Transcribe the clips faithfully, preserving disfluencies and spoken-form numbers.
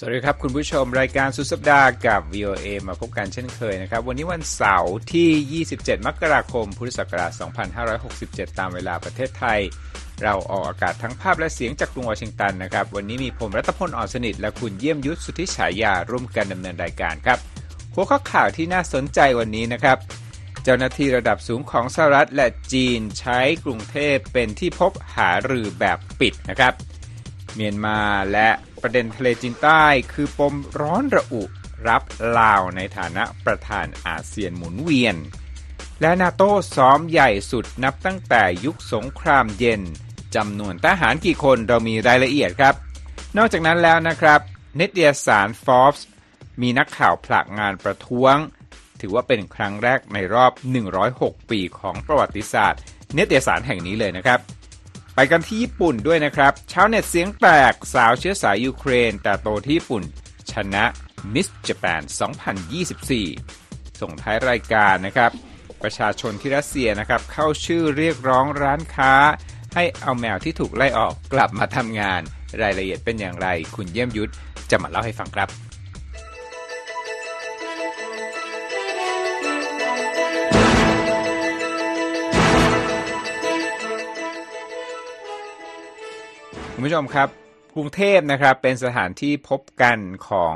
สวัสดีครับคุณผู้ชมรายการสุดสัปดาห์กับ วี โอ เอ มาพบกันเช่นเคยนะครับวันนี้วันเสาร์ที่ยี่สิบเจ็ดมกราคมพุทธศักราชสองพันห้าร้อยหกสิบเจ็ดตามเวลาประเทศไทยเราออกอากาศทั้งภาพและเสียงจากกรุงวอชิงตันนะครับวันนี้มีผมรัตพลอ่อนสนิทและคุณเยี่ยมยุทธสุทธิฉายาร่วมกันดำเนินรายการครับหัวข้อข่าวที่น่าสนใจวันนี้นะครับเจ้าหน้าที่ระดับสูงของสหรัฐและจีนใช้กรุงเทพเป็นที่พบหารือแบบปิดนะครับเมียนมาและประเด็นทะเลจีนใต้คือปมร้อนระอุรับลาวในฐานะประธานอาเซียนหมุนเวียนและ NATO ซ้อมใหญ่สุดนับตั้งแต่ยุคสงครามเย็นจำนวนทหารกี่คนเรามีรายละเอียดครับนอกจากนั้นแล้วนะครับนิตยสาร Forbes มีนักข่าวผลักงานประท้วงถือว่าเป็นครั้งแรกในรอบหนึ่งร้อยหกปีของประวัติศาสตร์นิตยสารแห่งนี้เลยนะครับไปกันที่ญี่ปุ่นด้วยนะครับชาวเน็ตเสียงแตกสาวเชื้อสายยูเครนแต่โตที่ญี่ปุ่นชนะมิสญี่ปุ่นสองพันยี่สิบสี่ส่งท้ายรายการนะครับประชาชนที่รัสเซียนะครับเข้าชื่อเรียกร้องร้านค้าให้เอาแมวที่ถูกไล่ออกกลับมาทำงานรายละเอียดเป็นอย่างไรคุณเยี่ยมยุทธจะมาเล่าให้ฟังครับคุณผู้ชมครับกรุงเทพนะครับเป็นสถานที่พบกันของ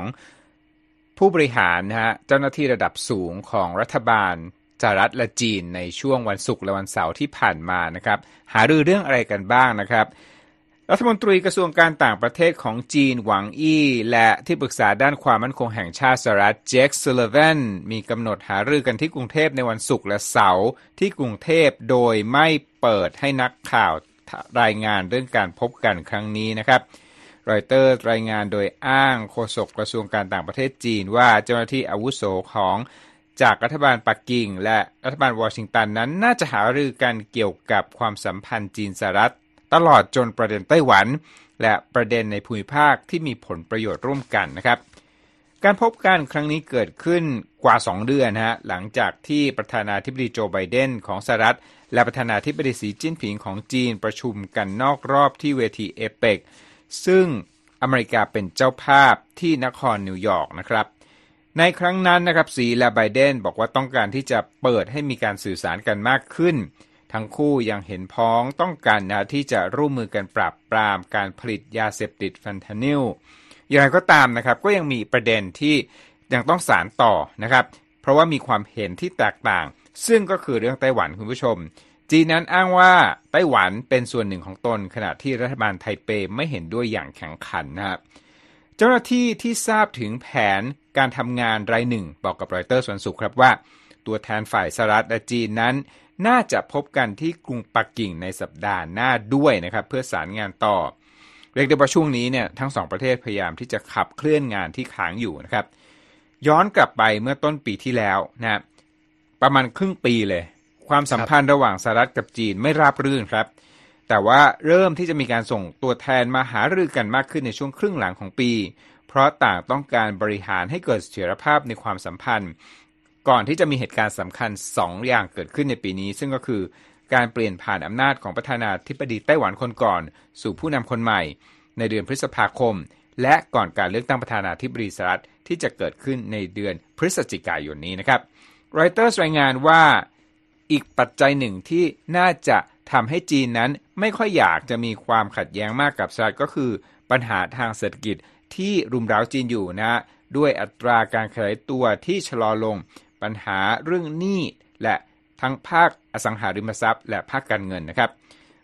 ผู้บริหารนะฮะเจ้าหน้าที่ระดับสูงของรัฐบาลสหรัฐและจีนในช่วงวันศุกร์และวันเสาร์ที่ผ่านมานะครับหารือเรื่องอะไรกันบ้างนะครับรัฐมนตรีกระทรวงการต่างประเทศของจีนหวังอี้และที่ปรึกษาด้านความมั่นคงแห่งชาติสหรัฐเจคซัลลิแวนมีกำหนดหารือกันที่กรุงเทพในวันศุกร์และเสาร์ที่กรุงเทพโดยไม่เปิดให้นักข่าวรายงานเรื่องการพบกันครั้งนี้นะครับรอยเตอร์รายงานโดยอ้างโฆษกกระทรวงการต่างประเทศจีนว่าเจ้าหน้าที่อาวุโสของจากรัฐบาลปักกิ่งและรัฐบาลวอชิงตันนั้นน่าจะหารือกันเกี่ยวกับความสัมพันธ์จีนสหรัฐตลอดจนประเด็นไต้หวันและประเด็นในภูมิภาคที่มีผลประโยชน์ร่วมกันนะครับการพบกันครั้งนี้เกิดขึ้นกว่าสองเดือนฮะหลังจากที่ประธานาธิบดีโจไบเดนของสหรัฐและประธานาธิบดีสีจิ้นผิงของจีนประชุมกันนอกรอบที่เวทีเอเปกซึ่งอเมริกาเป็นเจ้าภาพที่นครนิวยอร์กนะครับในครั้งนั้นนะครับสีและไบเดนบอกว่าต้องการที่จะเปิดให้มีการสื่อสารกันมากขึ้นทั้งคู่ยังเห็นพ้องต้องการนะที่จะร่วมมือกันปราบปรามการผลิตยาเสพติดแฟนทานิลอย่างไรก็ตามนะครับก็ยังมีประเด็นที่ยังต้องสานต่อนะครับเพราะว่ามีความเห็นที่แตกต่างซึ่งก็คือเรื่องไต้หวันคุณผู้ชมจีนนั้นอ้างว่าไต้หวันเป็นส่วนหนึ่งของตนขณะที่รัฐบาลไทเปไม่เห็นด้วยอย่างแข็งขันนะครับเจ้าหน้าที่ที่ทราบถึงแผนการทำงานรายหนึ่งบอกกับรอยเตอร์ส่วนสุขครับว่าตัวแทนฝ่ายสหรัฐและจีนนั้นน่าจะพบกันที่กรุงปักกิ่งในสัปดาห์หน้าด้วยนะครับเพื่อสารงานต่อเรียกได้ว่าช่วงนี้เนี่ยทั้งสองประเทศพยายามที่จะขับเคลื่อนงานที่ค้างอยู่นะครับย้อนกลับไปเมื่อต้นปีที่แล้วนะประมาณครึ่งปีเลยความสัมพันธ์ระหว่างสหรัฐกับจีนไม่ราบรื่นครับแต่ว่าเริ่มที่จะมีการส่งตัวแทนมาหารือกันมากขึ้นในช่วงครึ่งหลังของปีเพราะต่างต้องการบริหารให้เกิดเสถียรภาพในความสัมพันธ์ก่อนที่จะมีเหตุการณ์สำคัญสองอย่างเกิดขึ้นในปีนี้ซึ่งก็คือการเปลี่ยนผ่านอำนาจของประธานาธิบดีไต้หวันคนก่อนสู่ผู้นำคนใหม่ในเดือนพฤษภาคมและก่อนการเลือกตั้งประธานาธิบดีสหรัฐที่จะเกิดขึ้นในเดือนพฤศจิกายนนี้นะครับรอยเตอร์รายงานว่าอีกปัจจัยหนึ่งที่น่าจะทำให้จีนนั้นไม่ค่อยอยากจะมีความขัดแย้งมากกับสหรัฐก็คือปัญหาทางเศรษฐกิจที่รุมเร้าจีนอยู่นะด้วยอัตราการขยายตัวที่ชะลอลงปัญหาเรื่องหนี้และทั้งภาคอสังหาริมทรัพย์และภาคการเงินนะครับ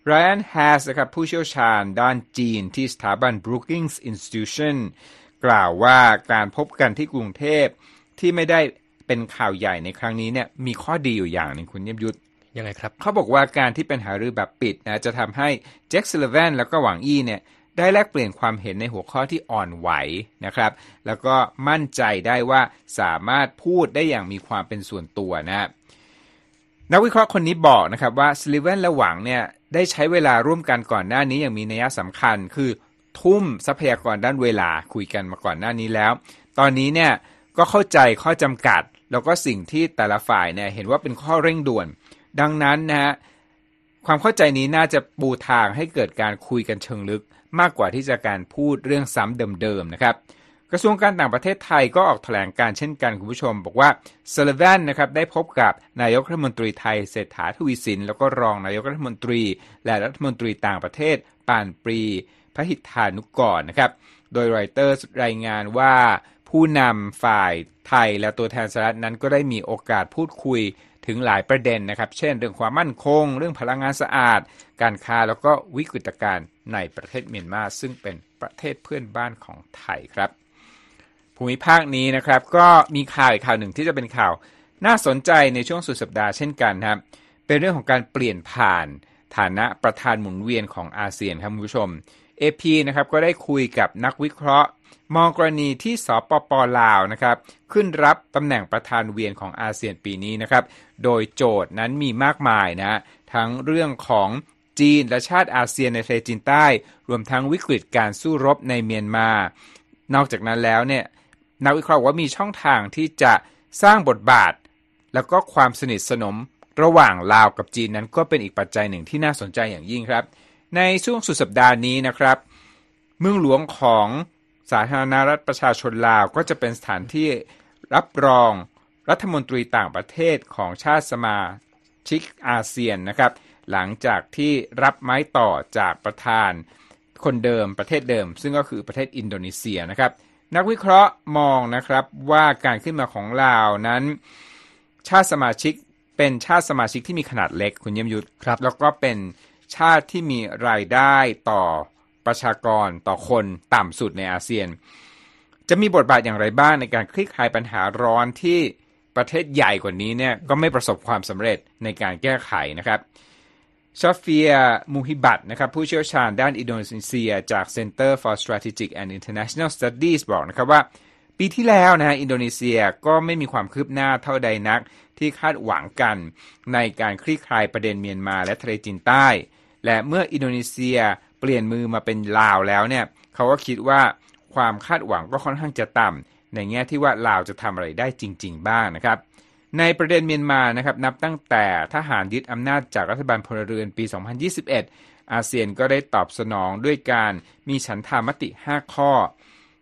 Ryan Haas นะครับผู้เชี่ยวชาญด้านจีนที่สถาบัน Brookings Institution กล่าวว่าการพบกันที่กรุงเทพที่ไม่ได้เป็นข่าวใหญ่ในครั้งนี้เนี่ยมีข้อดีอยู่อย่างนึงคุณเยี่ยมยุทธยังไงครับเขาบอกว่าการที่เป็นหารือแบบปิดนะจะทำให้เจคซัลลิแวนแล้วก็หวังอี้เนี่ยได้แลกเปลี่ยนความเห็นในหัวข้อที่อ่อนไหวนะครับแล้วก็มั่นใจได้ว่าสามารถพูดได้อย่างมีความเป็นส่วนตัวนะนักวิเคราะห์คนนี้บอกนะครับว่าซัลลิแวนและหวังเนี่ยได้ใช้เวลาร่วมกันก่อนหน้านี้อย่างมีนัยสำคัญคือทุ่มทรัพยากรด้านเวลาคุยกันมาก่อนหน้านี้แล้วตอนนี้เนี่ยก็เข้าใจข้อจำกัดแล้วก็สิ่งที่แต่ละฝ่ายเนี่ยเห็นว่าเป็นข้อเร่งด่วนดังนั้นนะฮะความเข้าใจนี้น่าจะปูทางให้เกิดการคุยกันเชิงลึกมากกว่าที่จะการพูดเรื่องซ้ำเดิมๆนะครับ กระทรวงการต่างประเทศไทยก็ออกแถลงการเช่นกันคุณผู้ชมบอกว่าซาลิแวนนะครับได้พบกับนายกรัฐมนตรีไทยเศรษฐาทวีสินแล้วก็รองนายกรัฐมนตรีและรัฐมนตรีต่างประเทศปานปรีพหิทธานุกรนะครับโดยรอยเตอร์รายงานว่าผู้นำฝ่ายไทยและตัวแทนสหรัฐนั้นก็ได้มีโอกาสพูดคุยถึงหลายประเด็นนะครับเช่นเรื่องความมั่นคงเรื่องพลังงานสะอาดการค้าแล้วก็วิกฤตการณ์ในประเทศเมียนมาซึ่งเป็นประเทศเพื่อนบ้านของไทยครับภูมิภาคนี้นะครับก็มีข่าวอีกข่าวหนึ่งที่จะเป็นข่าวน่าสนใจในช่วงสุดสัปดาห์เช่นกันครับเป็นเรื่องของการเปลี่ยนผ่านฐานะประธานหมุนเวียนของอาเซียนครับคุณผู้ชม เอ พี นะครับก็ได้คุยกับนักวิเคราะห์มองกรณีที่สปป.ลาวนะครับขึ้นรับตำแหน่งประธานเวียนของอาเซียนปีนี้นะครับโดยโจทย์นั้นมีมากมายนะทั้งเรื่องของจีนและชาติอาเซียนในทะเลจีนใต้รวมทั้งวิกฤตการสู้รบในเมียนมานอกจากนั้นแล้วเนี่ยนักวิเคราะห์ว่ามีช่องทางที่จะสร้างบทบาทแล้วก็ความสนิทสนมระหว่างลาวกับจีนนั้นก็เป็นอีกปัจจัยหนึ่งที่น่าสนใจอย่างยิ่งครับในช่วงสุดสัปดาห์นี้นะครับเมืองหลวงของสาธารณรัฐประชาชนลาวก็จะเป็นสถานที่รับรองรัฐมนตรีต่างประเทศของชาติสมาชิกอาเซียนนะครับหลังจากที่รับไม้ต่อจากประธานคนเดิมประเทศเดิมซึ่งก็คือประเทศอินโดนีเซียนะครับนักวิเคราะห์มองนะครับว่าการขึ้นมาของลาวนั้นชาติสมาชิกเป็นชาติสมาชิกที่มีขนาดเล็กคุณเยี่ยมยุทธครับแล้วก็เป็นชาติที่มีรายได้ต่อประชากรต่อคนต่ำสุดในอาเซียนจะมีบทบาทอย่างไรบ้างในการคลี่คลายปัญหาร้อนที่ประเทศใหญ่กว่านี้เนี่ยก็ไม่ประสบความสำเร็จในการแก้ไขนะครับซอเฟียมูฮิบัตนะครับผู้เชี่ยวชาญด้านอินโดนีเซียจาก Center for Strategic and International Studies บอกนะครับว่าปีที่แล้วนะฮะอินโดนีเซียก็ไม่มีความคืบหน้าเท่าใดนักที่คาดหวังกันในการคลี่คลายประเด็นเมียนมาและทะเลจีนใต้และเมื่ออินโดนีเซียเปลี่ยนมือมาเป็นลาวแล้วเนี่ยเขาก็คิดว่าความคาดหวังก็ค่อนข้างจะต่ำในแง่ที่ว่าลาวจะทำอะไรได้จริงๆบ้างนะครับในประเด็นเมียนมานะครับนับตั้งแต่ทหารยึดอำนาจจากรัฐบาลพลเรือนปีสองพันยี่สิบเอ็ดอาเซียนก็ได้ตอบสนองด้วยการมีฉันทามติห้าข้อ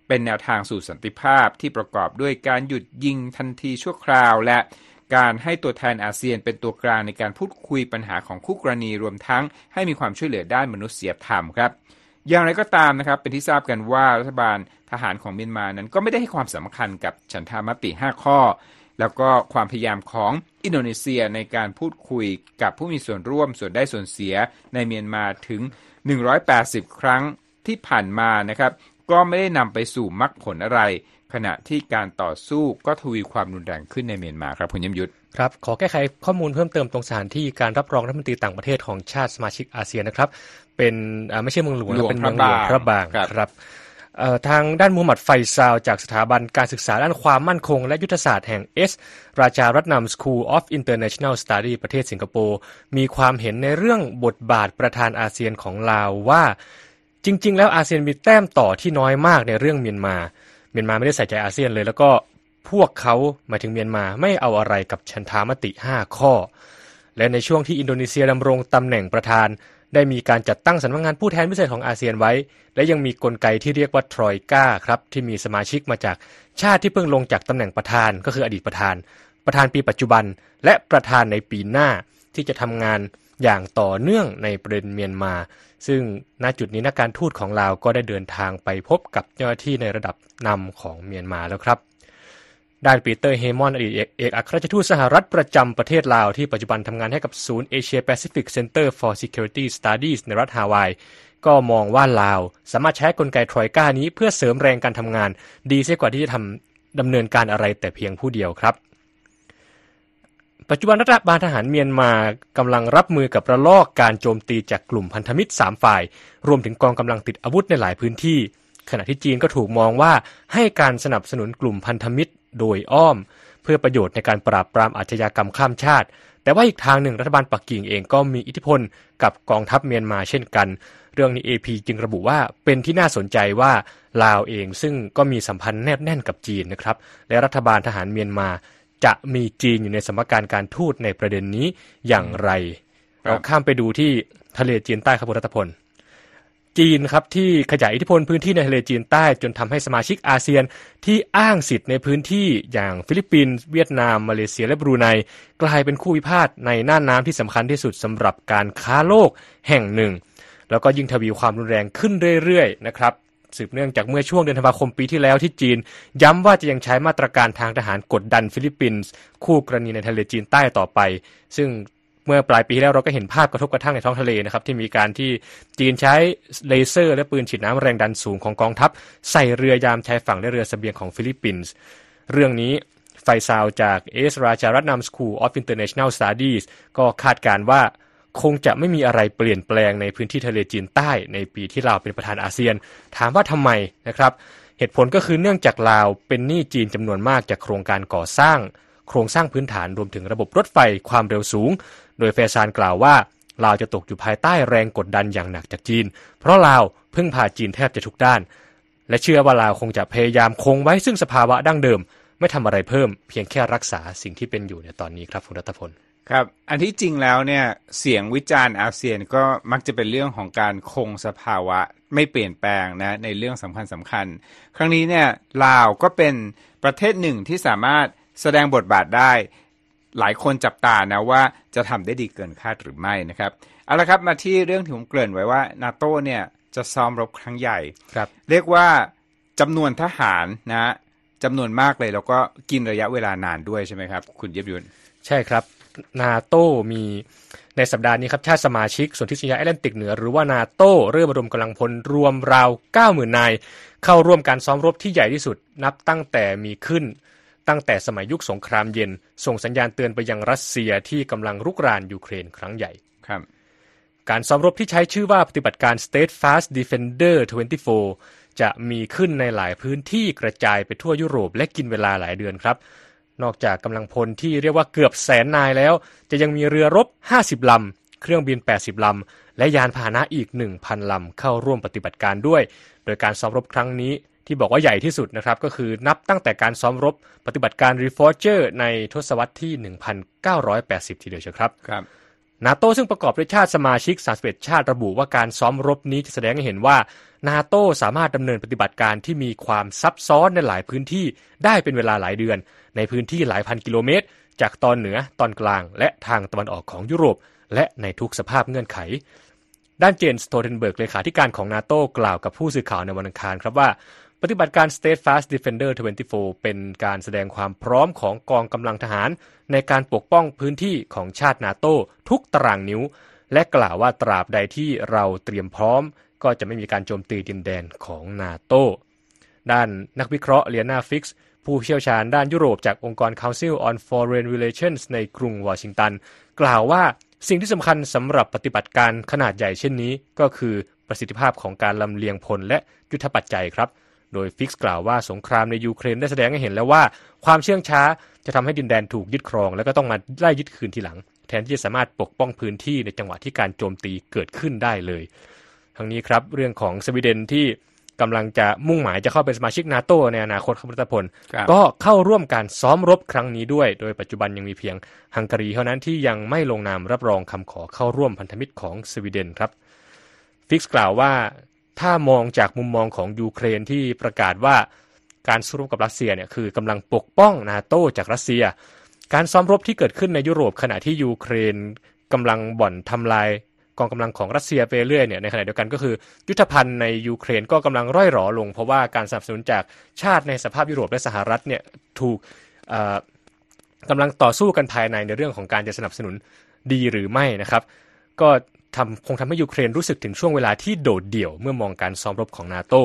เป็นแนวทางสู่สันติภาพที่ประกอบด้วยการหยุดยิงทันทีชั่วคราวและการให้ตัวแทนอาเซียนเป็นตัวกลางในการพูดคุยปัญหาของคู่กรณีรวมทั้งให้มีความช่วยเหลือด้านมนุษยธรรมครับอย่างไรก็ตามนะครับเป็นที่ทราบกันว่ารัฐบาลทหารของเมียนมานั้นก็ไม่ได้ให้ความสำคัญกับฉันทามติห้าข้อแล้วก็ความพยายามของอินโดนีเซียในการพูดคุยกับผู้มีส่วนร่วมส่วนได้ส่วนเสียในเมียนมาถึงหนึ่งร้อยแปดสิบครั้งที่ผ่านมานะครับก็ไม่ได้นำไปสู่มรรคผลอะไรขณะที่การต่อสู้ก็ทวีความรุนแรงขึ้นในเมียนมาครับคุณยมยุทธครับขอแก้ไขข้อมูลเพิ่มเติมตรงสถานที่การรับรองรัฐมนตรีต่างประเทศของชาติสมาชิกอาเซียนนะครับเป็นไม่ใช่เมืองหลวงเป็นเมืองหลวงพระบางครับทางด้านมูฮัมหมัดไฟซาลจากสถาบันการศึกษาด้านความมั่นคงและยุทธศาสตร์แห่งเอสราชารัตนัม School of International Studies ประเทศสิงคโปร์มีความเห็นในเรื่องบทบาทประธานอาเซียนของลาวว่าจริงๆแล้วอาเซียนมีแต้มต่อที่น้อยมากในเรื่องเมียนมาเมียนมาไม่ได้ใส่ใจอาเซียนเลยแล้วก็พวกเขาหมายถึงเมียนมาไม่เอาอะไรกับฉันทามติห้าข้อและในช่วงที่อินโดนีเซียดำรงตำแหน่งประธานได้มีการจัดตั้งสำนักงานผู้แทนพิเศษของอาเซียนไว้และยังมีกลไกที่เรียกว่าทรอยก้าครับที่มีสมาชิกมาจากชาติที่เพิ่งลงจากตำแหน่งประธานก็คืออดีตประธานประธานปีปัจจุบันและประธานในปีหน้าที่จะทำงานอย่างต่อเนื่องในประเด็นเมียนมาซึ่งณจุดนี้นักการทูตของลาวก็ได้เดินทางไปพบกับเจ้าหน้าที่ในระดับนำของเมียนมาแล้วครับด้านปีเตอร์เฮมอนอดีตเอกอัครราชทูตสหรัฐประจำประเทศลาวที่ปัจจุบันทำงานให้กับศูนย์ Asia Pacific Center for Security Studies ในรัฐฮาวายก็มองว่าลาวสามารถใช้กลไกทรอยก้านี้เพื่อเสริมแรงการทำงานดีเสียกว่าที่จะทำดำเนินการอะไรแต่เพียงผู้เดียวครับปัจจุบันรัฐบาลทหารเมียนมากำลังรับมือกับระลอกการโจมตีจากกลุ่มพันธมิตรสามฝ่ายรวมถึงกองกำลังติดอาวุธในหลายพื้นที่ขณะที่จีนก็ถูกมองว่าให้การสนับสนุนกลุ่มพันธมิตรโดยอ้อมเพื่อประโยชน์ในการปราบปรามอาชญากรรมข้ามชาติแต่ว่าอีกทางหนึ่งรัฐบาลปักกิ่งเองก็มีอิทธิพลกับกองทัพเมียนมาเช่นกันเรื่องนี้ เอ พี จึงระบุว่าเป็นที่น่าสนใจว่าลาวเองซึ่งก็มีสัมพันธ์แนบแน่นกับจีนนะครับและรัฐบาลทหารเมียนมาจะมีจีนอยู่ในสมการการทูตในประเด็นนี้อย่างไรเราข้ามไปดูที่ทะเลจีนใต้ครับรัฐพล จีนครับที่ขยายอิทธิพลพื้นที่ในทะเลจีนใต้จนทำให้สมาชิกอาเซียนที่อ้างสิทธิ์ในพื้นที่อย่างฟิลิปปินส์เวียดนามมาเลเซียและบรูไนกลายเป็นคู่พิพาทในน่านน้ำที่สำคัญที่สุดสำหรับการค้าโลกแห่งหนึ่งแล้วก็ยิ่งทวีความรุนแรงขึ้นเรื่อยๆนะครับสืบเนื่องจากเมื่อช่วงเดือนธันวาคมปีที่แล้วที่จีนย้ำว่าจะยังใช้มาตรการทางทหารกดดันฟิลิปปินส์คู่กรณีในทะเลจีนใต้ต่อไปซึ่งเมื่อปลายปีที่แล้วเราก็เห็นภาพกระทบกระทั่งในท้องทะเลนะครับที่มีการที่จีนใช้เลเซอร์และปืนฉีดน้ำแรงดันสูงของกองทัพใส่เรือยามชายฝั่งและเรือเสบียงของฟิลิปปินส์เรื่องนี้ไฟซาวจากเอสราชารัตนัม School of International Studies ก็คาดการณ์ว่าคงจะไม่มีอะไรเปลี่ยนแปลงในพื้นที่ทะเลจีนใต้ในปีที่ลาวเป็นประธานอาเซียนถามว่าทำไมนะครับเหตุผลก็คือเนื่องจากลาวเป็นหนี้จีนจำนวนมากจากโครงการก่อสร้างโครงสร้างพื้นฐานรวมถึงระบบรถไฟความเร็วสูงโดยแฟซานกล่าวว่าลาวจะตกอยู่ภายใต้แรงกดดันอย่างหนักจากจีนเพราะลาวพึ่งพาจีนแทบจะทุกด้านและเชื่อว่าลาวคงจะพยายามคงไว้ซึ่งสภาวะดั้งเดิมไม่ทำอะไรเพิ่มเพียงแค่รักษาสิ่งที่เป็นอยู่ในตอนนี้ครับคุณรัตพลครับอันที่จริงแล้วเนี่ยเสียงวิจารณ์อาเซียนก็มักจะเป็นเรื่องของการคงสภาวะไม่เปลี่ยนแปลงนะในเรื่องสำคัญสำคัญครั้งนี้เนี่ยลาวก็เป็นประเทศหนึ่งที่สามารถแสดงบทบาทได้หลายคนจับตานะว่าจะทำได้ดีเกินคาดหรือไม่นะครับเอาละครับมาที่เรื่องที่ผมเกริ่นไว้ว่า NATO เนี่ยจะซ้อมรบครั้งใหญ่ครับเรียกว่าจำนวนทหารนะจำนวนมากเลยแล้วก็กินระยะเวลานานด้วยใช่ไหมครับคุณเย็บยุนใช่ครับNATO มีในสัปดาห์นี้ครับชาติสมาชิกสนธิสัญญาแอตแลนติกเหนือหรือว่า NATO เริ่มระดมกำลังพลรวมราว เก้าหมื่น นายเข้าร่วมการซ้อมรบที่ใหญ่ที่สุดนับตั้งแต่มีขึ้นตั้งแต่สมัยยุคสงครามเย็นส่งสัญญาณเตือนไปยังรัสเซียที่กำลังรุกรานยูเครนครั้งใหญ่ครับการซ้อมรบที่ใช้ชื่อว่าปฏิบัติการ Steadfast Defender ยี่สิบสี่จะมีขึ้นในหลายพื้นที่กระจายไปทั่วยุโรปและกินเวลาหลายเดือนครับนอกจากกำลังพลที่เรียกว่าเกือบแสนนายแล้วจะยังมีเรือรบห้าสิบลำเครื่องบินแปดสิบลำและยานพาหนะอีก หนึ่งพัน ลำเข้าร่วมปฏิบัติการด้วยโดยการซ้อมรบครั้งนี้ที่บอกว่าใหญ่ที่สุดนะครับก็คือนับตั้งแต่การซ้อมรบปฏิบัติการ Reforger ในทศวรรษที่ หนึ่งพันเก้าร้อยแปดสิบ ทีเดียวเชียวครับครับ NATO ซึ่งประกอบด้วยชาติสมาชิกสามสิบเอ็ดชาติระบุว่าการซ้อมรบนี้จะแสดงให้เห็นว่า NATO สามารถดำเนินปฏิบัติการที่มีความซับซ้อนในหลายพื้นที่ได้เป็นเวลาหลายเดือนในพื้นที่หลายพันกิโลเมตรจากตอนเหนือตอนกลางและทางตะวันออกของยุโรปและในทุกสภาพเงื่อนไขด้านเจนสโตเทนเบิร์กเลขาธิการของ NATO กล่าวกับผู้สื่อข่าวในวันอังคารครับว่าปฏิบัติการ Steadfast Defender ยี่สิบสี่เป็นการแสดงความพร้อมของกองกำลังทหารในการปกป้องพื้นที่ของชาติ NATO ทุกตารางนิ้วและกล่าวว่าตราบใดที่เราเตรียมพร้อมก็จะไม่มีการโจมตีดินแดนของ NATO ด้านนักวิเคราะห์เลียนาฟิกซ์ผู้เชี่ยวชาญด้านยุโรปจากองค์กร Council on Foreign Relations ในกรุงวอชิงตันกล่าวว่าสิ่งที่สำคัญสำหรับปฏิบัติการขนาดใหญ่เช่นนี้ก็คือประสิทธิภาพของการลำเลียงพลและยุทธปัจจัยครับโดยฟิกซ์กล่าวว่าสงครามในยูเครนได้แสดงให้เห็นแล้วว่าความเชื่องช้าจะทำให้ดินแดนถูกยึดครองแล้วก็ต้องมาไล่ยึดคืนทีหลังแทนที่จะสามารถปกป้องพื้นที่ในจังหวะที่การโจมตีเกิดขึ้นได้เลยทั้งนี้ครับเรื่องของสวีเดนที่กำลังจะมุ่งหมายจะเข้าเป็นสมาชิก NATO ในอนาคตครับรัตพลก็เข้าร่วมการซ้อมรบครั้งนี้ด้วยโดยปัจจุบันยังมีเพียงฮังการีเท่านั้นที่ยังไม่ลงนามรับรองคำขอเข้าร่วมพันธมิตรของสวีเดนครับฟิกซ์กล่าวว่าถ้ามองจากมุมมองของยูเครนที่ประกาศว่าการสู้รบกับรัสเซียเนี่ยคือกำลังปกป้อง NATO จากรัสเซียการซ้อมรบที่เกิดขึ้นในยุโรปขณะที่ยูเครนกำลังบ่อนทำลายกองกำลังของรัสเซียไปเรื่อยเนี่ยในขณะเดียวกันก็คือยุทธภัณฑ์ในยูเครนก็กำลังร่อยหรอลงเพราะว่าการสนับสนุนจากชาติในสภาพยุโรปและสหรัฐเนี่ยถูกกำลังต่อสู้กันภายในในเรื่องของการจะสนับสนุนดีหรือไม่นะครับก็ทำคงทำให้ยูเครนรู้สึกถึงช่วงเวลาที่โดดเดี่ยวเมื่อมองการซ้อมรบของ NATO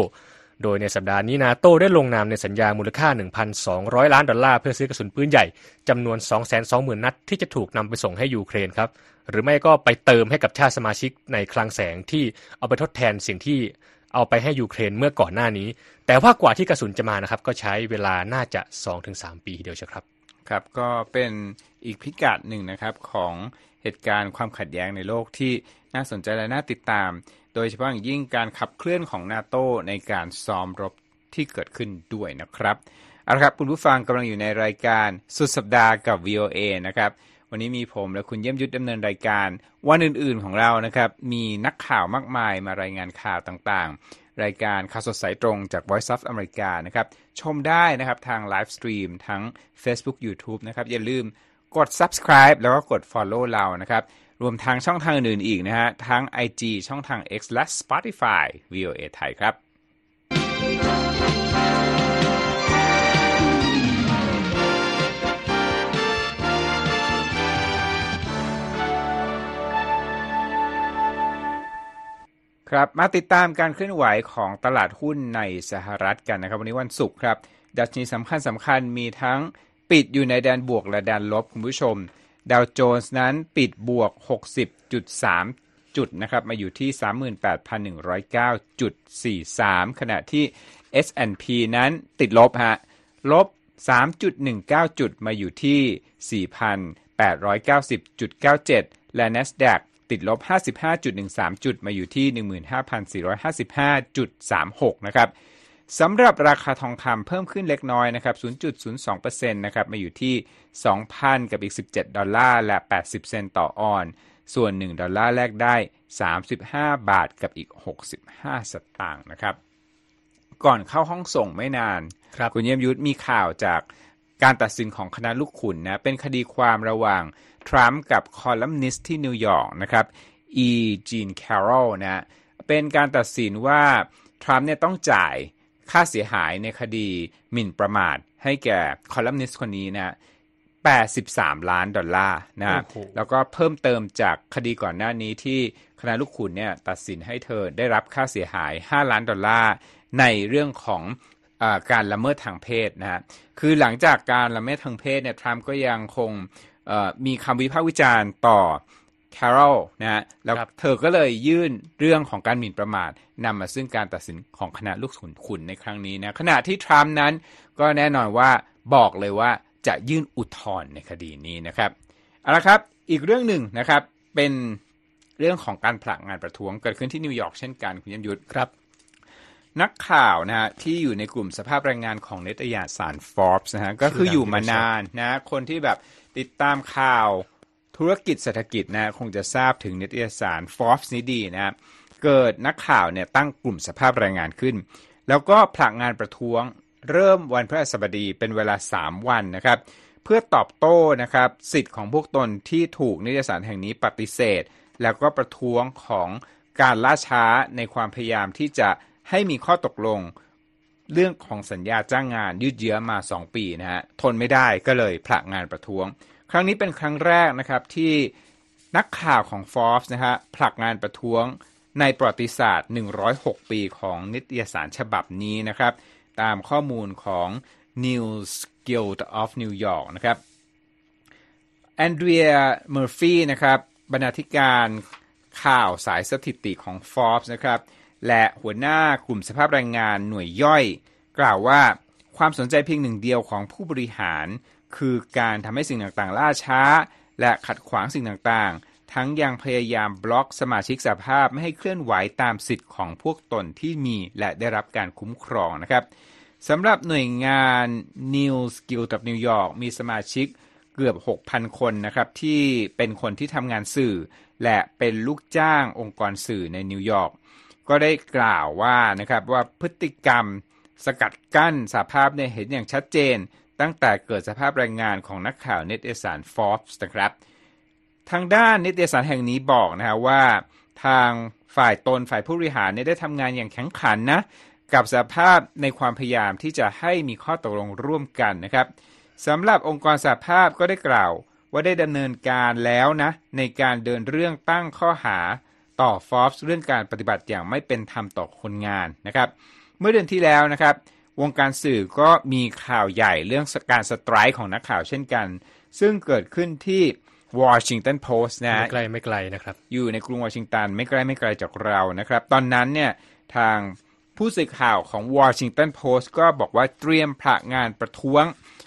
โดยในสัปดาห์นี้ NATO ได้ลงนามในสัญญามูลค่า หนึ่งพันสองร้อย ล้านดอลลาร์เพื่อซื้อกระสุนปืนใหญ่จำนวน สองแสนสองหมื่น นัดที่จะถูกนำไปส่งให้ยูเครนครับหรือไม่ก็ไปเติมให้กับชาติสมาชิกในคลังแสงที่เอาไปทดแทนสิ่งที่เอาไปให้ยูเครนเมื่อก่อนหน้านี้แต่ว่ากว่าที่กระสุนจะมานะครับก็ใช้เวลาน่าจะ สองถึงสาม ปีเดียวเชียวครับครับก็เป็นอีกพิกัดหนึ่งนะครับของเหตุการณ์ความขัดแย้งในโลกที่น่าสนใจและน่าติดตามโดยเฉพาะอย่างยิ่งการขับเคลื่อนของ NATO ในการซ้อมรบที่เกิดขึ้นด้วยนะครับเอาละครับคุณผู้ฟังกำลังอยู่ในรายการสุดสัปดาห์กับ วี โอ เอ นะครับ วันนี้มีผมและคุณเยี่ยมยุทธดำเนินรายการวันอื่นๆของเรานะครับมีนักข่าวมากมายมารายงานข่าวต่างๆรายการข่าวสดสายตรงจาก Voice of America นะครับชมได้นะครับทางไลฟ์สตรีมทั้ง Facebook YouTube นะครับอย่าลืมกด Subscribe แล้วก็กด Follow เรานะครับรวมทางช่องทางอื่นๆอีกนะฮะทั้ง ไอ จี ช่องทาง X และ Spotify วี โอ เอ ไทยครับครับมาติดตามการเคลื่อนไหวของตลาดหุ้นในสหรัฐกันนะครับวันนี้วันศุกร์ครับดัชนีสำคัญสำคัญมีทั้งปิดอยู่ในแดนบวกและแดนลบคุณผู้ชมดาวโจนส์นั้นปิดบวก หกสิบจุดสาม จุดนะครับมาอยู่ที่ สามหมื่นแปดพันหนึ่งร้อยเก้าจุดสี่สาม ขณะที่ เอส แอนด์ พี นั้นติดลบฮะลบ สามจุดหนึ่งเก้า จุดมาอยู่ที่ สี่พันแปดร้อยเก้าสิบจุดเก้าเจ็ด และ NASDAQติดลบ ห้าสิบห้าจุดหนึ่งสาม จุดมาอยู่ที่ หนึ่งหมื่นห้าพันสี่ร้อยห้าสิบห้าจุดสามหก นะครับสำหรับราคาทองคำเพิ่มขึ้นเล็กน้อยนะครับ ศูนย์จุดศูนย์สองเปอร์เซ็นต์ นะครับมาอยู่ที่ สองพัน กับอีก สิบเจ็ด ดอลลาร์และ แปดสิบ เซนต์ต่อออนซ์ส่วน หนึ่ง ดอลลาร์แลกได้ สามสิบห้า บาทกับอีก หกสิบห้า สตางค์นะครับก่อนเข้าห้องส่งไม่นานครับคุณเยี่ยมยุทธมีข่าวจากการตัดสินของคณะลูกขุนนะเป็นคดีความระหว่างทรัมป์กับคอลัมนิสต์ที่นิวยอร์กนะครับอีจีนแคโรลนะเป็นการตัดสินว่าทรัมป์เนี่ยต้องจ่ายค่าเสียหายในคดีหมิ่นประมาทให้แก่คอลัมนิสต์คนนี้นะแปดสิบสามล้านดอลลาร์นะแล้วก็เพิ่มเติมจากคดีก่อนหน้านี้ที่คณะลูกขุนเนี่ยตัดสินให้เธอได้รับค่าเสียหายห้าล้านดอลลาร์ในเรื่องของการละเมิดทางเพศนะฮะคือหลังจากการละเมิดทางเพศเนี่ยทรัมป์ก็ยังคงมีคำวิพากษ์วิจารณ์ต่อแคโรลนะฮะแล้วเธอก็เลยยื่นเรื่องของการหมิ่นประมาทนำมาซึ่งการตัดสินของคณะลูกขุนในครั้งนี้นะขณะที่ทรัมป์นั้นก็แน่นอนว่าบอกเลยว่าจะยื่นอุทธรณ์ในคดีนี้นะครับเอาละครับอีกเรื่องหนึ่งนะครับเป็นเรื่องของการผลักงานประท้วงเกิดขึ้นที่นิวยอร์กเช่นกันคุณยมยุทธครับนักข่าวนะฮะที่อยู่ในกลุ่มสภาพแรงงานของนิตยสาร Forbes นะฮะก็คืออยู่มานานนะคนที่แบบติดตามข่าวธุรกิจเศรษฐกิจนะคงจะทราบถึงนิตยสาร Forbes นี้ดีนะเกิดนักข่าวเนี่ยตั้งกลุ่มสภาพแรงงานขึ้นแล้วก็ผลักงานประท้วงเริ่มวันพฤหัสบดีเป็นเวลาสามวันนะครับเพื่อตอบโต้นะครับสิทธิ์ของพวกตนที่ถูกนิตยสารแห่งนี้ปฏิเสธแล้วก็ประท้วงของการล่าช้าในความพยายามที่จะให้มีข้อตกลงเรื่องของสัญญาจ้างงานยืดเยื้อมาสองปีนะฮะทนไม่ได้ก็เลยผลักงานประท้วงครั้งนี้เป็นครั้งแรกนะครับที่นักข่าวของ Forbes นะฮะผลักงานประท้วงในประวัติศาสตร์หนึ่งร้อยหกปีของนิตยสารฉบับนี้นะครับตามข้อมูลของ News Guild of New York นะครับ Andrea Murphy นะครับบรรณาธิการข่าวสายสถิติของ Forbes นะครับและหัวหน้ากลุ่มสภาพแรงงานหน่วยย่อยกล่าวว่าความสนใจเพียงหนึ่งเดียวของผู้บริหารคือการทำให้สิ่งต่างๆล่าช้าและขัดขวางสิ่งต่างๆทั้งยังพยายามบล็อกสมาชิกสภาพไม่ให้เคลื่อนไหวตามสิทธิ์ของพวกตนที่มีและได้รับการคุ้มครองนะครับสำหรับหน่วยงาน News Guild of New York มีสมาชิกเกือบ หกพัน คนนะครับที่เป็นคนที่ทำงานสื่อและเป็นลูกจ้างองค์กรสื่อในนิวยอร์กก็ได้กล่าวว่านะครับว่าพฤติกรรมสกัดกั้นสภาพเนี่ยเห็นอย่างชัดเจนตั้งแต่เกิดสภาพแรงงานของนักข่าวนิตยสาร Forbes นะครับทางด้านนิตยสารแห่งนี้บอกนะฮะว่าทางฝ่ายตนฝ่ายผู้บริหารเนี่ยได้ทำงานอย่างแข็งขันนะกับสภาพในความพยายามที่จะให้มีข้อตกลงร่วมกันนะครับสำหรับองค์กรสหภาพก็ได้กล่าวว่าได้ดำเนินการแล้วนะในการเดินเรื่องตั้งข้อหาต่อ Forbes เรื่องการปฏิบัติอย่างไม่เป็นธรรมต่อคนงานนะครับเมื่อเดือนที่แล้วนะครับวงการสื่อก็มีข่าวใหญ่เรื่องการสไตรค์ของนักข่าวเช่นกันซึ่งเกิดขึ้นที่ Washington Post นะไม่ไกลไม่ไกลนะครับอยู่ในกรุงวอชิงตันไม่ไกลไม่ไกลจากเรานะครับตอนนั้นเนี่ยทางผู้สื่อข่าวของ Washington Post ก็บอกว่าเตรียมผลักงานประท้วง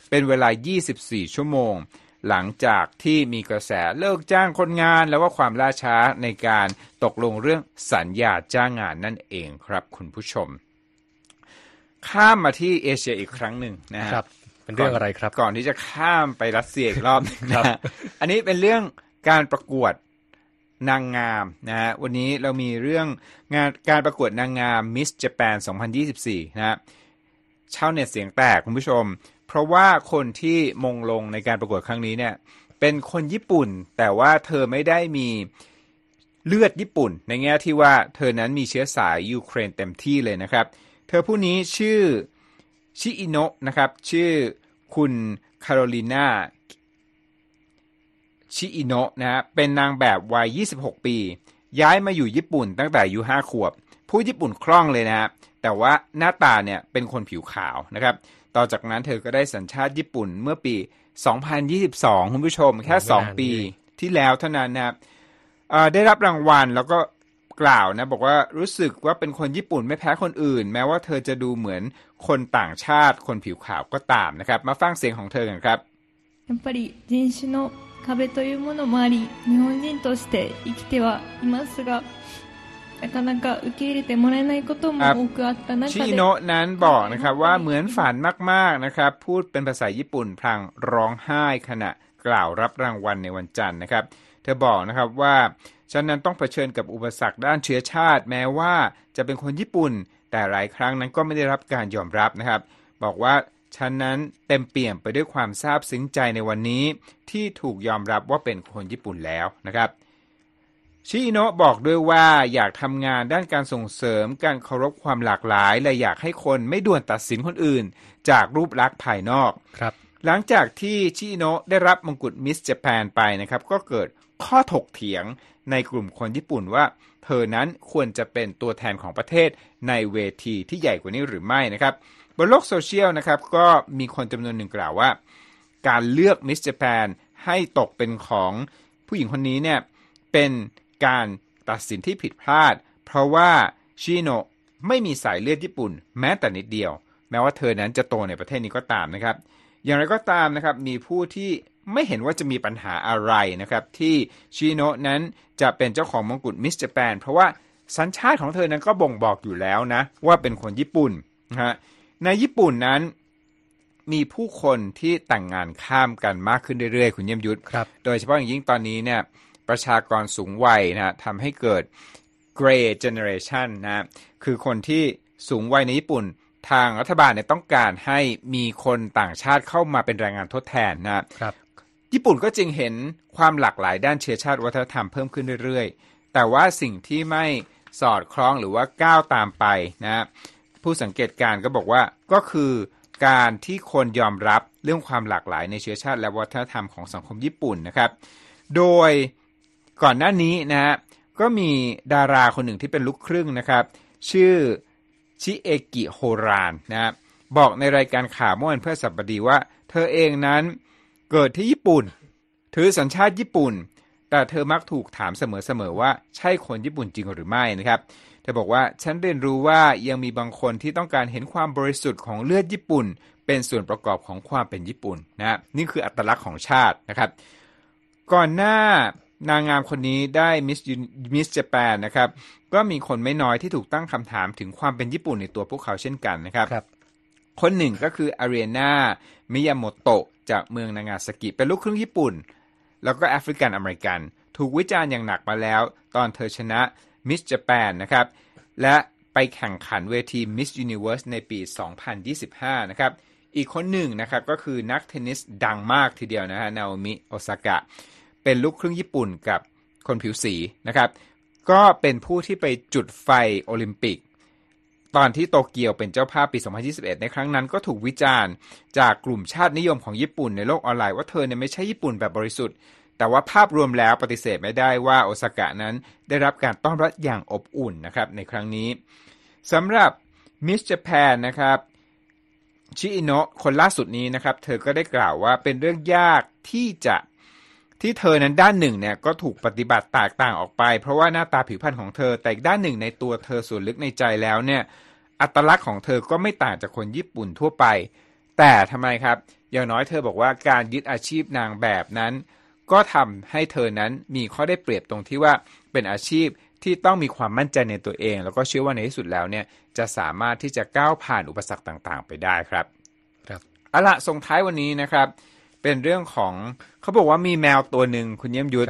เป็นเวลายี่สิบสี่ชั่วโมงหลังจากที่มีกระแสเลิกจ้างคนงานแล้วว่าความล่าช้าในการตกลงเรื่องสัญญาจ้างงานนั่นเองครับคุณผู้ชมข้ามมาที่เอเชียอีกครั้งหนึ่งนะครับ เป็นเรื่องอะไรครับก่อนที่จะข้ามไปรัสเซียอีกรอบครับอันนี้เป็นเรื่องการประกวดนางงามนะฮะวันนี้เรามีเรื่องงานการประกวดนางงาม Miss Japan สองพันยี่สิบสี่นะฮะชาวเน็ตเสียงแตกคุณผู้ชมเพราะว่าคนที่มงลงในการประกวดครั้งนี้เนี่ยเป็นคนญี่ปุ่นแต่ว่าเธอไม่ได้มีเลือดญี่ปุ่นในแง่ที่ว่าเธอนั้นมีเชื้อสายยูเครนเต็มที่เลยนะครับเธอผู้นี้ชื่อชิอิโนะนะครับชื่อคุณคาโรลิน่าชิอิโนะนะฮะเป็นนางแบบวัยยี่สิบหกปีย้ายมาอยู่ญี่ปุ่นตั้งแต่อายุห้าขวบพูดญี่ปุ่นคล่องเลยนะฮะแต่ว่าหน้าตาเนี่ยเป็นคนผิวขาวนะครับต่อจากนั้นเธอก็ได้สัญชาติญี่ปุ่นเมื่อปีสองพันยี่สิบสองคุณผู้ชมแค่สองปีที่แล้วเท่านั้นนะครับได้รับรางวัลแล้วก็กล่าวนะบอกว่ารู้สึกว่าเป็นคนญี่ปุ่นไม่แพ้คนอื่นแม้ว่าเธอจะดูเหมือนคนต่างชาติคนผิวขาวก็ตามนะครับมาฟังเสียงของเธอกันครับやっぱり人種の壁というものもあり日本人として生きてはいますがなかなか受け入れてもらえないことも多くあった中でชิโนะนั้นบอกนะครับว่าเหมือนฝันมากๆนะครับพูดเป็นภาษาญี่ปุ่นพลางร้องไห้ขณะกล่าวรับรางวัลในวันจันทร์นะครับเธอบอกนะครับว่าฉันนั้นต้องเผชิญกับอุปสรรคด้านเชื้อชาติแม้ว่าจะเป็นคนญี่ปุ่นแต่หลายครั้งนั้นก็ไม่ได้รับการยอมรับนะครับบอกว่าฉันนั้นเต็มเปี่ยมไปด้วยความซาบซึ้งใจในวันนี้ที่ถูกยอมรับว่าเป็นคนญี่ปุ่นแล้วนะครับชิอิโนะบอกด้วยว่าอยากทำงานด้านการส่งเสริมการเคารพความหลากหลายและอยากให้คนไม่ด่วนตัดสินคนอื่นจากรูปลักษณ์ภายนอกครับหลังจากที่ชิอิโนะได้รับมงกุฎมิสเจแปนไปนะครับก็เกิดข้อถกเถียงในกลุ่มคนญี่ปุ่นว่าเธอนั้นควรจะเป็นตัวแทนของประเทศในเวทีที่ใหญ่กว่านี้หรือไม่นะครับบนโลกโซเชียลนะครับก็มีคนจำนวนหนึ่งกล่าวว่าการเลือกมิสเจแปนให้ตกเป็นของผู้หญิงคนนี้เนี่ยเป็นการตัดสินที่ผิดพลาดเพราะว่าชิโนะไม่มีสายเลือดญี่ปุ่นแม้แต่นิดเดียวแม้ว่าเธอนั้นจะโตในประเทศนี้ก็ตามนะครับอย่างไรก็ตามนะครับมีผู้ที่ไม่เห็นว่าจะมีปัญหาอะไรนะครับที่ชิโนะนั้นจะเป็นเจ้าของมงกุฎมิสเจแปนเพราะว่าสัญชาติของเธอนั้นก็บ่งบอกอยู่แล้วนะว่าเป็นคนญี่ปุ่นนะฮะในญี่ปุ่นนั้นมีผู้คนที่แต่งงานข้ามกันมากขึ้นเรื่อยๆคุณเยี่ยมยุทธโดยเฉพาะอย่างยิ่งตอนนี้เนี่ยประชากรสูงวัยนะทำให้เกิด Gray Generation นะคือคนที่สูงวัยในญี่ปุ่นทางรัฐบาลเนี่ยต้องการให้มีคนต่างชาติเข้ามาเป็นแรงงานทดแทนนะญี่ปุ่นก็จึงเห็นความหลากหลายด้านเชื้อชาติวัฒนธรรมเพิ่มขึ้นเรื่อยๆแต่ว่าสิ่งที่ไม่สอดคล้องหรือว่าก้าวตามไปนะผู้สังเกตการณ์ก็บอกว่าก็คือการที่คนยอมรับเรื่องความหลากหลายในเชื้อชาติและวัฒนธรรมของสังคมญี่ปุ่นนะครับโดยก่อนหน้านี้นะฮะก็มีดาราคนหนึ่งที่เป็นลูกครึ่งนะครับชื่อชิเอกิโฮรานนะบอกในรายการข่าวเมื่อวันพฤหัสบดีว่าเธอเองนั้นเกิดที่ญี่ปุ่นถือสัญชาติญี่ปุ่นแต่เธอมักถูกถามเสมอๆว่าใช่คนญี่ปุ่นจริงหรือไม่นะครับเธอบอกว่าฉันเรียนรู้ว่ายังมีบางคนที่ต้องการเห็นความบริสุทธิ์ของเลือดญี่ปุ่นเป็นส่วนประกอบของความเป็นญี่ปุ่นนะนี่คืออัตลักษณ์ของชาตินะครับก่อนหน้านางงามคนนี้ได้มิสเจแปนนะครับก็มีคนไม่น้อยที่ถูกตั้งคำถามถึงความเป็นญี่ปุ่นในตัวพวกเขาเช่นกันนะครับ ครับคนหนึ่งก็คืออารีนามิยาโมโตะจากเมืองนางาซากิเป็นลูกครึ่งญี่ปุ่นแล้วก็แอฟริกันอเมริกันถูกวิจารณ์อย่างหนักมาแล้วตอนเธอชนะมิสเจแปนนะครับและไปแข่งขันเวทีมิสยูนิเวิร์สในปีสองพันยี่สิบห้านะครับอีกคนหนึ่งนะครับก็คือนักเทนนิสดังมากทีเดียวนะฮะนาโอมิโอซากะเป็นลูกครึ่งญี่ปุ่นกับคนผิวสีนะครับก็เป็นผู้ที่ไปจุดไฟโอลิมปิกตอนที่โตเกียวเป็นเจ้าภาพปีสองพันยี่สิบเอ็ดในครั้งนั้นก็ถูกวิจารณ์จากกลุ่มชาตินิยมของญี่ปุ่นในโลกออนไลน์ว่าเธอเนี่ยไม่ใช่ญี่ปุ่นแบบบริสุทธิ์แต่ว่าภาพรวมแล้วปฏิเสธไม่ได้ว่าโอซากะนั้นได้รับการต้อนรับอย่างอบอุ่นนะครับในครั้งนี้สำหรับมิสเจแปนนะครับชิอิโนะคนล่าสุดนี้นะครับเธอก็ได้กล่าวว่าเป็นเรื่องยากที่จะที่เธอนั้นด้านหนึ่งเนี่ยก็ถูกปฏิบัติแตกต่างออกไปเพราะว่าหน้าตาผิวพรรณของเธอแต่อีกด้านหนึ่งในตัวเธอส่วนลึกในใจแล้วเนี่ยอัตลักษณ์ของเธอก็ไม่ต่างจากคนญี่ปุ่นทั่วไปแต่ทำไมครับอย่างน้อยเธอบอกว่าการยึดอาชีพนางแบบนั้นก็ทำให้เธอนั้นมีข้อได้เปรียบตรงที่ว่าเป็นอาชีพที่ต้องมีความมั่นใจในตัวเองแล้วก็เชื่อว่าในที่สุดแล้วเนี่ยจะสามารถที่จะก้าวผ่านอุปสรรคต่างๆไปได้ครับครับ เอาล่ะส่งท้ายวันนี้นะครับเป็นเรื่องของเขาบอกว่ามีแมวตัวหนึ่งคุณเยี่ยมยุทธ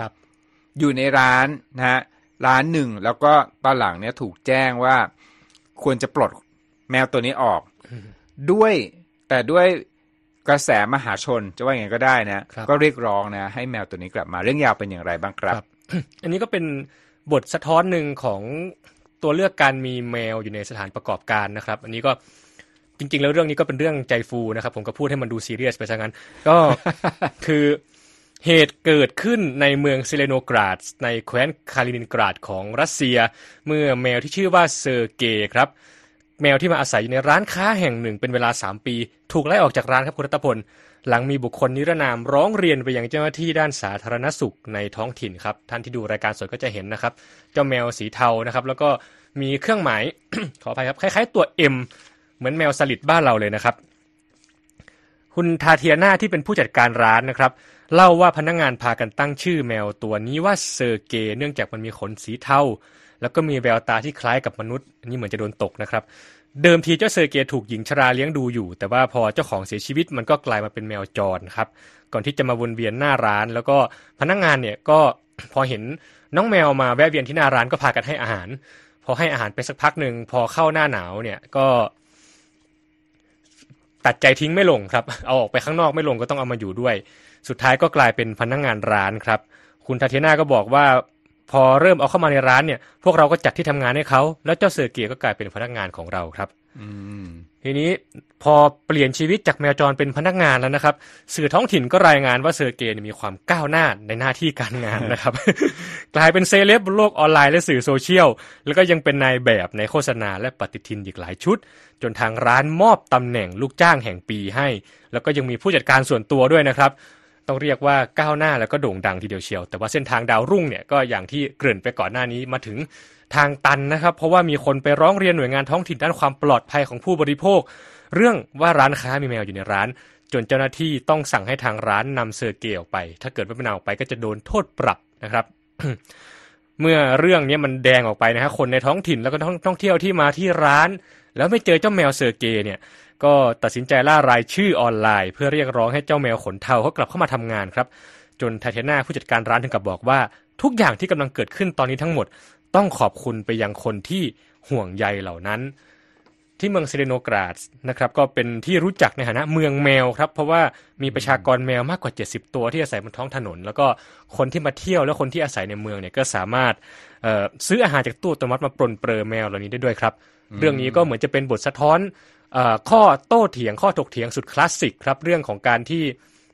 อยู่ในร้านนะฮะร้านหนึ่งแล้วก็ตอนหลังเนี่ยถูกแจ้งว่าควรจะปลดแมวตัวนี้ออก ด้วยแต่ด้วยกระแสมหาชนจะว่าไงก็ได้นะก็เรียกร้องนะให้แมวตัวนี้กลับมาเรื่องยาวเป็นอย่างไรบ้างครับ อันนี้ก็เป็นบทสะท้อนหนึ่งของตัวเลือกการมีแมวอยู่ในสถานประกอบการนะครับอันนี้ก็จริงๆแล้วเรื่องนี้ก็เป็นเรื่องใจฟูนะครับผมก็พูดให้มันดูซีเรียสไปซะงั้นก็ คือเหตุเกิดขึ้นในเมืองเซเลโนกราดในแคว้นคาลินินกราดของรัสเซียเมื่อแมวที่ชื่อว่าเซอร์เกย์ครับแมวที่มาอาศัยอยู่ในร้านค้าแห่งหนึ่งเป็นเวลาสามปีถูกไล่ออกจากร้านครับคุณรัตพลหลังมีบุคคลนิรนามร้องเรียนไปยังเจ้าหน้าที่ด้านสาธารณสุขในท้องถิ่นครับท่านที่ดูรายการสดก็จะเห็นนะครับเจ้าแมวสีเทานะครับแล้วก็มีเครื่องหมาย ขออภัยครับคล้ายๆตัว เอ็ม เหมือนแมวสลิดบ้านเราเลยนะครับคุณทาเทียนาที่เป็นผู้จัดการร้านนะครับเล่าว่าพนักงานพากันตั้งชื่อแมวตัวนี้ว่าเซอร์เกย์เนื่องจากมันมีขนสีเทาแล้วก็มีแววตาที่คล้ายกับมนุษย์นี่เหมือนจะโดนตกนะครับเดิมทีเจ้าเซอร์เกย์ถูกหญิงชราเลี้ยงดูอยู่แต่ว่าพอเจ้าของเสียชีวิตมันก็กลายมาเป็นแมวจรครับก่อนที่จะมาวนเวียนหน้าร้านแล้วก็พนักงานเนี่ยก็พอเห็นน้องแมวมาแวะเวียนที่หน้าร้านก็พากันให้อาหารพอให้อาหารไปสักพักนึงพอเข้าหน้าหนาวเนี่ยก็ตัดใจทิ้งไม่ลงครับเอาออกไปข้างนอกไม่ลงก็ต้องเอามาอยู่ด้วยสุดท้ายก็กลายเป็นพนักงานร้านครับคุณทัทเทน่าก็บอกว่าพอเริ่มเอาเข้ามาในร้านเนี่ยพวกเราก็จัดที่ทำงานให้เขาแล้วเจ้าเสือเกียร์ก็กลายเป็นพนักงานของเราครับทีนี้พอเปลี่ยนชีวิตจากแมวจรเป็นพนักงานแล้วนะครับสื่อท้องถิ่นก็รายงานว่าเสือเกียร์มีความก้าวหน้าในหน้าที่การงานนะครับ กลายเป็นเซเลบบนโลกออนไลน์และสื่อโซเชียลแล้วก็ยังเป็นนายแบบในโฆษณาและปฏิทินอีกหลายชุดจนทางร้านมอบตำแหน่งลูกจ้างแห่งปีให้แล้วก็ยังมีผู้จัดการส่วนตัวด้วยนะครับต้องเรียกว่าก้าวหน้าแล้วก็โด่งดังทีเดียวเชียวแต่ว่าเส้นทางดาวรุ่งเนี่ยก็อย่างที่เกริ่นไปก่อนหน้านี้มาถึงทางตันนะครับเพราะว่ามีคนไปร้องเรียนหน่วยงานท้องถิ่นด้านความปลอดภัยของผู้บริโภคเรื่องว่าร้านค้ามีแมวอยู่ในร้านจนเจ้าหน้าที่ต้องสั่งให้ทางร้านนำเซอร์เกย์ออกไปถ้าเกิดว่าไม่นำออกไปก็จะโดนโทษปรับนะครับ เมื่อเรื่องนี้มันแดงออกไปนะฮะคนในท้องถิ่นแล้วก็ท่องเที่ยวที่มาที่ร้านแล้วไม่เจอเจ้าแมวเซอร์เกย์เนี่ยก็ตัดสินใจล่ารายชื่อออนไลน์เพื่อเรียกร้องให้เจ้าแมวขนเทาเขากลับเข้ามาทำงานครับจนไทเทน่าผู้จัดการร้านถึงกับบอกว่าทุกอย่างที่กำลังเกิดขึ้นตอนนี้ทั้งหมดต้องขอบคุณไปยังคนที่ห่วงใยเหล่านั้นที่เมืองเซเลโนกราดนะครับก็เป็นที่รู้จักในฐานะเมืองแมวครับเพราะว่ามีประชากรแมวมากกว่าเจ็ดสิบตัวที่อาศัยบนท้องถนนแล้วก็คนที่มาเที่ยวและคนที่อาศัยในเมืองเนี่ยก็สามารถซื้ออาหารจากตู้อัตโนมัติมาปรนเปรอแมวเหล่านี้ได้ด้วยครับเรื่องนี้ก็เหมือนจะเป็นบทสะท้อนข้อโต้เถียงข้อถกเถียงสุดคลาสสิกครับเรื่องของการที่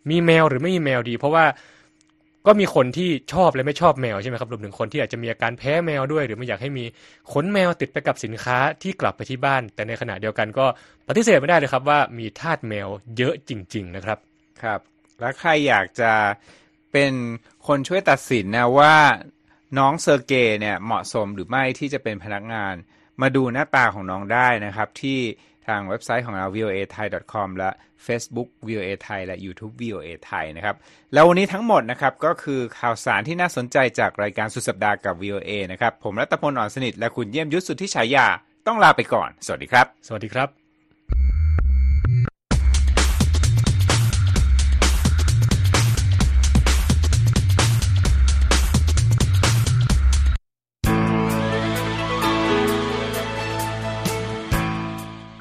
มีแมวหรือไม่มีแมวดีเพราะว่าก็มีคนที่ชอบและไม่ชอบแมวใช่ไหมครับรวมถึงคนที่อาจจะมีอาการแพ้แมวด้วยหรือไม่อยากให้มีขนแมวติดไปกับสินค้าที่กลับไปที่บ้านแต่ในขณะเดียวกันก็ปฏิเสธไม่ได้เลยครับว่ามีทาสแมวเยอะจริงๆนะครับครับและใครอยากจะเป็นคนช่วยตัดสินนะว่าน้องเซอร์เกย์เนี่ยเหมาะสมหรือไม่ที่จะเป็นพนักงานมาดูหน้าตาของน้องได้นะครับที่ทางเว็บไซต์ของเรา วี โอ เอ ไทย ดอท คอม และ Facebook วี โอ เอ Thai และ YouTube วี โอ เอ Thai นะครับแล้ววันนี้ทั้งหมดนะครับก็คือข่าวสารที่น่าสนใจจากรายการสุดสัปดาห์กับ วี โอ เอ นะครับผมรัตพล อ่อนสนิทและคุณเยี่ยมยุทธ สุทธิฉายาต้องลาไปก่อนสวัสดีครับสวัสดีครับ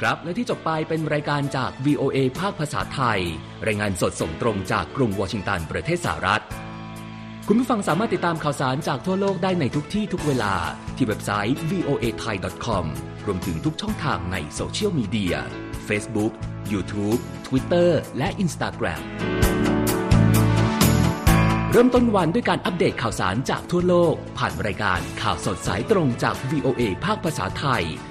ครับและที่จบไปเป็นรายการจาก วี โอ เอ ภาคภาษาไทยรายงานสดส่งตรงจากกรุงวอชิงตันประเทศสหรัฐคุณผู้ฟังสามารถติดตามข่าวสารจากทั่วโลกได้ในทุกที่ทุกเวลาที่เว็บไซต์ วี โอ เอ ไทย ดอท คอม รวมถึงทุกช่องทางในโซเชียลมีเดีย Facebook, YouTube, Twitter และ Instagram เริ่มต้นวันด้วยการอัปเดตข่าวสารจากทั่วโลกผ่านรายการข่าวสดสายตรงจาก วี โอ เอ ภาคภาษาไทย